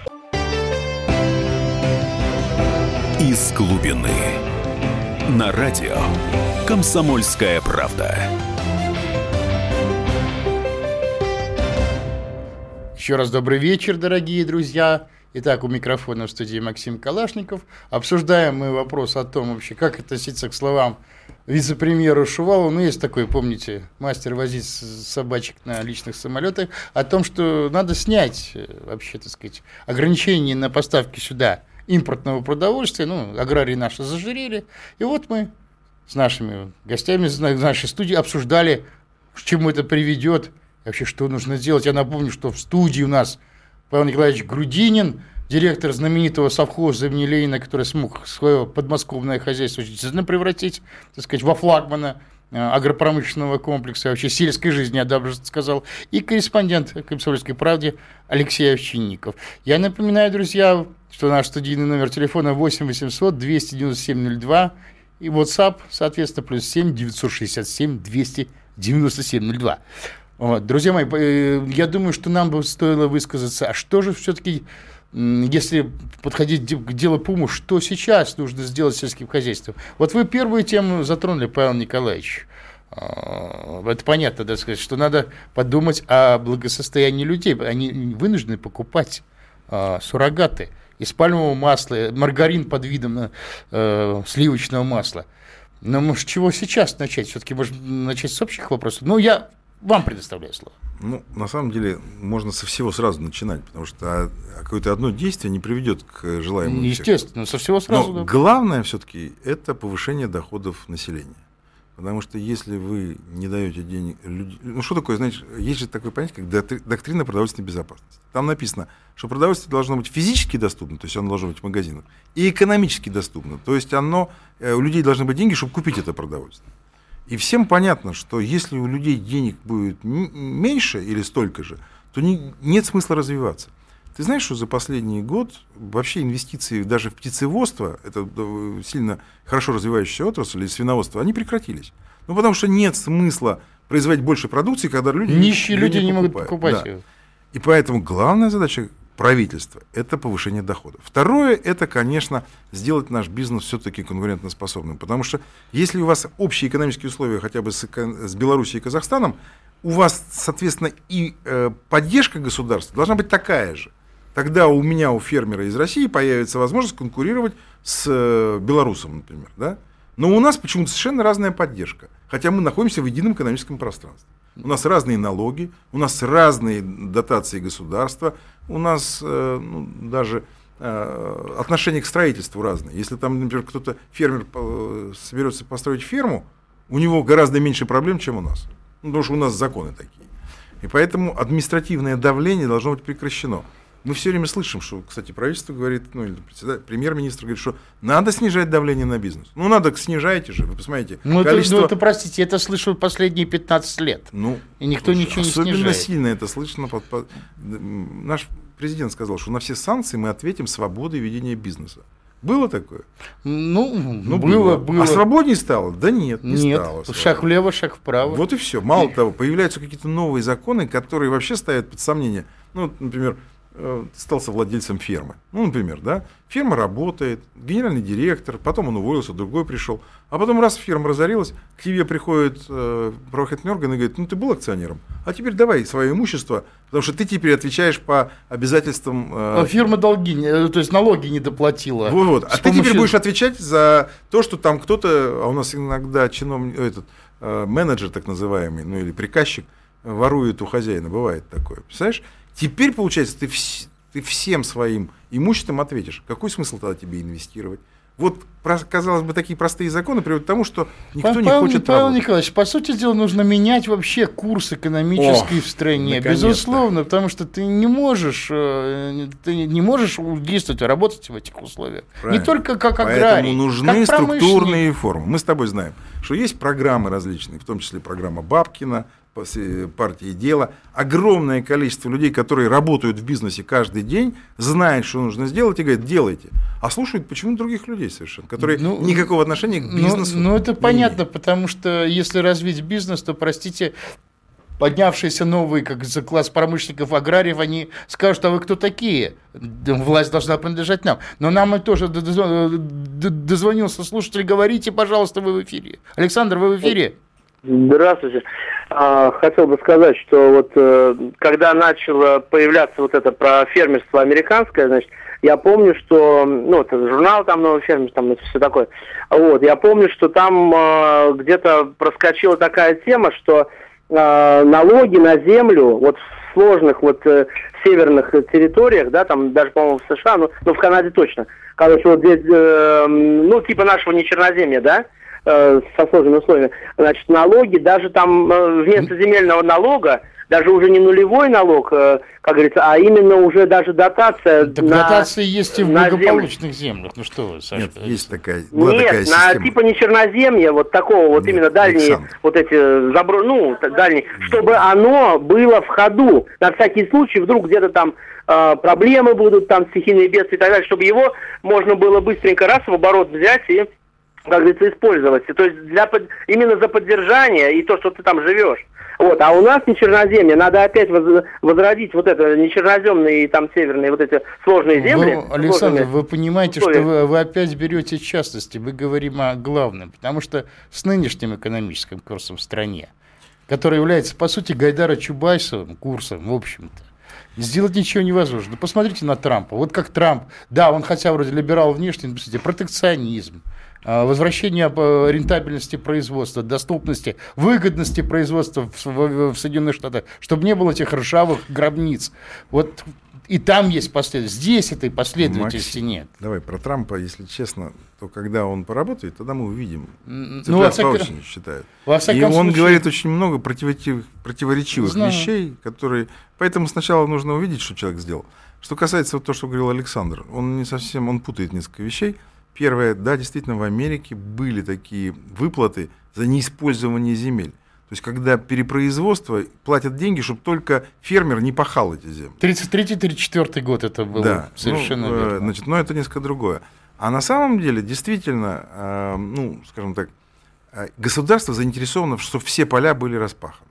Из глубины. На радио «Комсомольская правда». Еще раз добрый вечер, дорогие друзья. Итак, у микрофона в студии Максим Калашников. Обсуждаем мы вопрос о том, вообще, как относиться к словам вице-премьера Шувалова. Ну, есть такой, помните, мастер возить собачек на личных самолетах. О том, что надо снять, вообще, так сказать, ограничения на поставки сюда импортного продовольствия. Ну, аграрии наши зажирели. И вот мы с нашими гостями в нашей студии обсуждали, к чему это приведет, вообще, что нужно делать. Я напомню, что в студии у нас Павел Николаевич Грудинин, директор знаменитого совхоза имени Ленина, который смог свое подмосковное хозяйство действительно превратить, так сказать, во флагмана агропромышленного комплекса, вообще сельской жизни, я даже сказал, и корреспондент «Комсомольской правды» Алексей Овчинников. Я напоминаю, друзья, что наш студийный номер телефона восемь восемьсот двести девяносто семь ноль два и WhatsApp, соответственно, плюс семь девятьсот шестьдесят семь двести девяносто семь ноль два. Вот. Друзья мои, я думаю, что нам бы стоило высказаться, а что же все-таки, если подходить к делу по уму, что сейчас нужно сделать с сельским хозяйством? Вот вы первую тему затронули, Павел Николаевич. Это понятно, да, сказать, что надо подумать о благосостоянии людей. Они вынуждены покупать суррогаты из пальмового масла, маргарин под видом сливочного масла. Но может, чего сейчас начать? Все-таки можно начать с общих вопросов. Ну, я... Вам предоставляю слово. Ну, на самом деле, можно со всего сразу начинать, потому что какое-то одно действие не приведет к желаемому. Естественно, эффекту. Со всего сразу. Но да. Главное все-таки это повышение доходов населения. Потому что если вы не даете денег людям... Ну, что такое, знаешь, есть же такое понятие, как доктрина продовольственной безопасности. Там написано, что продовольствие должно быть физически доступно, то есть оно должно быть в магазинах, и экономически доступно, то есть оно... у людей должны быть деньги, чтобы купить это продовольствие. И всем понятно, что если у людей денег будет меньше или столько же, то не, нет смысла развиваться. Ты знаешь, что за последний год вообще инвестиции даже в птицеводство, это сильно хорошо развивающаяся отрасль, и свиноводство, они прекратились. Ну, потому что нет смысла производить больше продукции, когда люди нищие люди не покупают. могут покупать. Да. И поэтому главная задача правительства – это повышение доходов. Второе – это, конечно, сделать наш бизнес все-таки конкурентоспособным. Потому что если у вас общие экономические условия хотя бы с, с Белоруссией и Казахстаном, у вас, соответственно, и э, поддержка государства должна быть такая же. Тогда у меня, у фермера из России, появится возможность конкурировать с э, белорусом, например. Да? Но у нас почему-то совершенно разная поддержка. Хотя мы находимся в едином экономическом пространстве. У нас разные налоги, у нас разные дотации государства, у нас э, ну, даже э, отношение к строительству разное. Если там, например, кто-то, фермер, э, соберется построить ферму, у него гораздо меньше проблем, чем у нас. Ну, потому что у нас законы такие. И поэтому административное давление должно быть прекращено. Мы все время слышим, что, кстати, правительство говорит, ну, или премьер-министр говорит, что надо снижать давление на бизнес. Ну, надо, снижайте же, вы посмотрите. Ну, количество... это, ну, это, простите, это слышал последние пятнадцать лет, ну, и никто слушай, ничего не снижает. Особенно сильно это слышно. Под, под... Наш президент сказал, что на все санкции мы ответим свободой ведения бизнеса. Было такое? Ну, ну было, было, было. А свободнее стало? Да нет, не нет, стало. Свободнее. Шаг влево, шаг вправо. Вот и все. Мало и... того, появляются какие-то новые законы, которые вообще ставят под сомнение. Ну, например... стался владельцем фермы. Ну, например, да, ферма работает, генеральный директор, потом он уволился, другой пришел, а потом раз ферма разорилась, к тебе приходит э, правоохранительный орган и говорит, ну, ты был акционером, а теперь давай свое имущество, потому что ты теперь отвечаешь по обязательствам... Э, а фирма долги, то есть налоги не доплатила. Вот-вот, а ты теперь будешь отвечать за то, что там кто-то, а у нас иногда чиновник, этот э, менеджер так называемый, ну, или приказчик, ворует у хозяина, бывает такое, представляешь? Теперь, получается, ты, вс- ты всем своим имуществом ответишь. Какой смысл тогда тебе инвестировать? Вот, казалось бы, такие простые законы приводят к тому, что никто Павел, не хочет Павел работать. Николаевич, по сути дела, нужно менять вообще курс экономический О, в стране. Наконец-то. Безусловно, потому что ты не можешь, ты не можешь действовать, работать в этих условиях. Правильно. Не только как аграрий, поэтому нужны как структурные реформы. Мы с тобой знаем, что есть программы различные, в том числе программа Бабкина, партии «Дело». Огромное количество людей, которые работают в бизнесе каждый день, знают, что нужно сделать, и говорят, делайте. А слушают почему других людей совершенно, которые ну, никакого отношения к бизнесу ну, ну, это не понятно, имеют. Потому что если развить бизнес, то, простите, поднявшиеся новые, как за класс промышленников, аграриев, они скажут, а вы кто такие? Власть должна принадлежать нам. Но нам тоже дозвонился слушатель, говорите, пожалуйста, вы в эфире. Александр, вы в эфире? Здравствуйте. Хотел бы сказать, что вот когда начало появляться вот это про фермерство американское, значит, я помню, что, ну, это журнал там «Новый фермер», там это все такое. Вот, я помню, что там э, где-то проскочила такая тема, что э, налоги на землю, вот в сложных вот э, северных территориях, да, там даже, по-моему, в США, ну, ну в Канаде точно, короче, вот здесь, э, ну, типа нашего нечерноземья, да, э, со сложными условиями, значит, налоги даже там э, вместо земельного налога, даже уже не нулевой налог, как говорится, а именно уже даже дотация. Так на, дотации есть и в благополучных землях. Ну что вы, Саша? Нет, есть такая, была Нет, такая система. Нет, на типа нечерноземья, вот такого, вот Нет, именно дальние, Александр. вот эти, забро... ну, дальние, Нет. чтобы оно было в ходу. На всякий случай, вдруг где-то там э, проблемы будут, там стихийные бедствия и так далее, чтобы его можно было быстренько раз в оборот взять и, как говорится, использовать. То есть для, именно за поддержание и то, что ты там живешь. Вот, а у нас нечерноземье, надо опять возродить вот это нечерноземные и там северные вот эти сложные земли. Вы, Александр, вы понимаете, условия. что вы, вы опять берете частности, мы говорим о главном, потому что с нынешним экономическим курсом в стране, который является, по сути, Гайдара-Чубайсовым курсом, в общем-то, сделать ничего невозможно. Посмотрите на Трампа, вот как Трамп, да, он хотя вроде либерал внешне, но, посмотрите, протекционизм, возвращение рентабельности производства, доступности, выгодности производства в, в, в Соединенных Штатах, чтобы не было этих ржавых гробниц. Вот и там есть последовательность. Здесь этой последовательности Максим, нет. Давай про Трампа, если честно, то когда он поработает, тогда мы увидим. Ну, во всяком... считают. Во всяком и он случае... говорит очень много против... противоречивых Знаю. вещей, которые... Поэтому сначала нужно увидеть, что человек сделал. Что касается вот того, что говорил Александр, он не совсем, он путает несколько вещей. Первое, да, действительно, в Америке были такие выплаты за неиспользование земель. То есть, когда перепроизводство, платят деньги, чтобы только фермер не пахал эти земли. тридцать третий - тридцать четвёртый год это было, да, совершенно ну, верно. Значит, но это несколько другое. А на самом деле, действительно, э, ну, скажем так, государство заинтересовано, чтобы все поля были распаханы.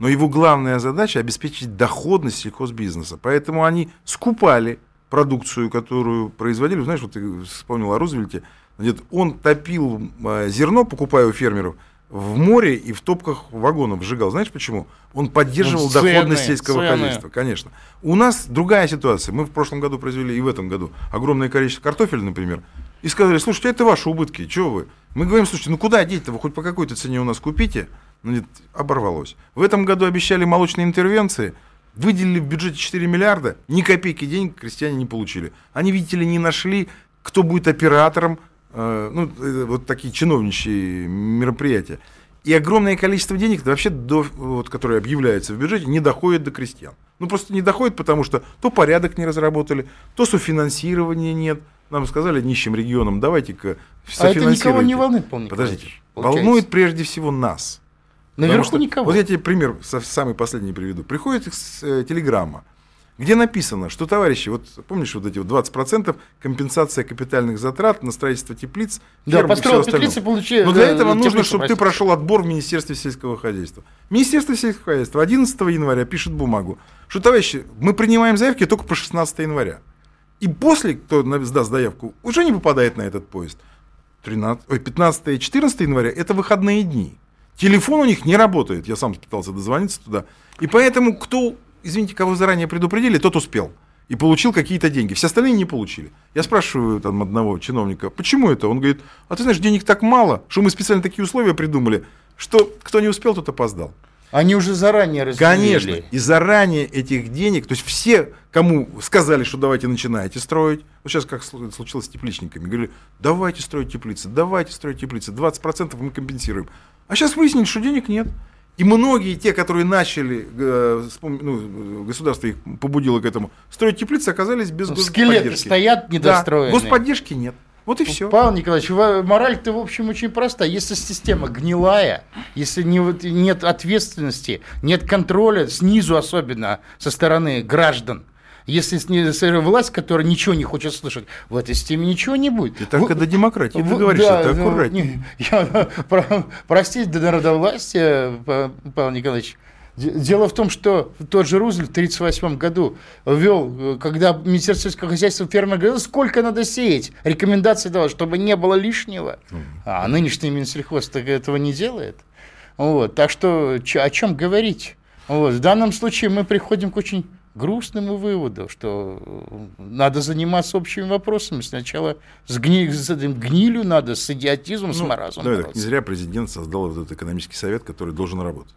Но его главная задача – обеспечить доходность сельхозбизнеса. Поэтому они скупали продукцию, которую производили. Знаешь, вот ты вспомнил о Рузвельте. Он топил зерно, покупая у фермеров, в море и в топках вагонов сжигал. Знаешь почему? Он поддерживал цены, доходность сельского цены. хозяйства, конечно. У нас другая ситуация. Мы в прошлом году произвели и в этом году огромное количество картофеля, например, и сказали, слушайте, это ваши убытки, чего вы? Мы говорим, слушайте, ну куда деть-то, вы хоть по какой-то цене у нас купите? Нет, оборвалось. В этом году обещали молочные интервенции, выделили в бюджете четыре миллиарда, ни копейки денег крестьяне не получили. Они, видите ли, не нашли, кто будет оператором, э, ну, э, вот такие чиновничьи мероприятия. И огромное количество денег, вообще, до, вот, которые объявляются в бюджете, не доходит до крестьян. Ну, просто не доходит, потому что то порядок не разработали, то софинансирования нет. Нам сказали нищим регионам, давайте-ка софинансируйте. А это никого не волнует, Павел Николаевич? Подождите, получается. Волнует прежде всего нас. Наверху что, никого. Вот я тебе пример самый последний приведу. Приходит э, телеграмма, где написано, что, товарищи, вот помнишь вот эти вот двадцать процентов компенсация капитальных затрат на строительство теплиц, да, ферм и все остальное. Получи, Но для этого э, нужно, чтобы простите. ты прошел отбор в Министерстве сельского хозяйства. Министерство сельского хозяйства одиннадцатого января пишет бумагу, что, товарищи, мы принимаем заявки только по шестнадцатое января. И после, кто сдаст заявку, уже не попадает на этот поезд. тринадцатое, пятнадцатое и четырнадцатое января – это выходные дни. Телефон у них не работает, я сам пытался дозвониться туда. И поэтому кто, извините, кого заранее предупредили, тот успел и получил какие-то деньги. Все остальные не получили. Я спрашиваю там одного чиновника, почему это? Он говорит, а ты знаешь, денег так мало, что мы специально такие условия придумали, что кто не успел, тот опоздал. Они уже заранее разделили. Конечно, и заранее этих денег, то есть все, кому сказали, что давайте начинайте строить, вот сейчас как случилось с тепличниками, говорили, давайте строить теплицы, давайте строить теплицы, двадцать процентов мы компенсируем. А сейчас выяснили, что денег нет. И многие те, которые начали, ну, государство их побудило к этому, строить теплицы, оказались без ну, господдержки. Скелеты стоят недостроенные. Да, господдержки нет. Вот и все. Павел Николаевич, мораль-то, в общем, очень проста. Если система гнилая, если нет ответственности, нет контроля, снизу особенно, со стороны граждан, если власть, которая ничего не хочет слышать, в этой системе ничего не будет. И так, вы, когда демократия, вы, ты говоришь, да, это аккуратнее. Про, простите, до народовластия, Павел Николаевич, дело в том, что тот же Рузвельт в тридцать восьмом году ввел, когда Министерство сельского хозяйства фермер говорил, сколько надо сеять, рекомендации давал, чтобы не было лишнего. А нынешний Минсельхоз этого не делает. Вот. Так что о чем говорить? Вот. В данном случае мы приходим к очень грустному выводу, что надо заниматься общими вопросами. Сначала с, гни... с этим гнилью надо, с идиотизмом, ну, с маразмом. Да, так не зря президент создал этот экономический совет, который должен работать.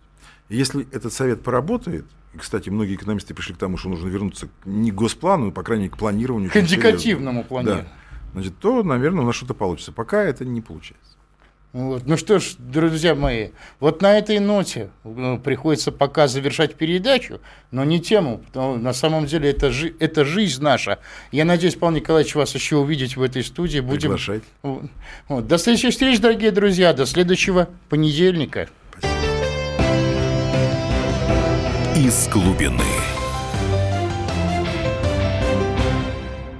И если этот совет поработает, и, кстати, многие экономисты пришли к тому, что нужно вернуться не к госплану, но, по крайней мере, к планированию. К индикативному планированию. Да. Значит, то, наверное, у нас что-то получится. Пока это не получается. Вот. Ну что ж, друзья мои, вот на этой ноте приходится пока завершать передачу, но не тему, потому на самом деле это, жи- это жизнь наша. Я надеюсь, Павел Николаевич, вас еще увидеть в этой студии. Будем... Приглашать. Вот. До следующей встречи, дорогие друзья, до следующего понедельника. Спасибо. Из глубины.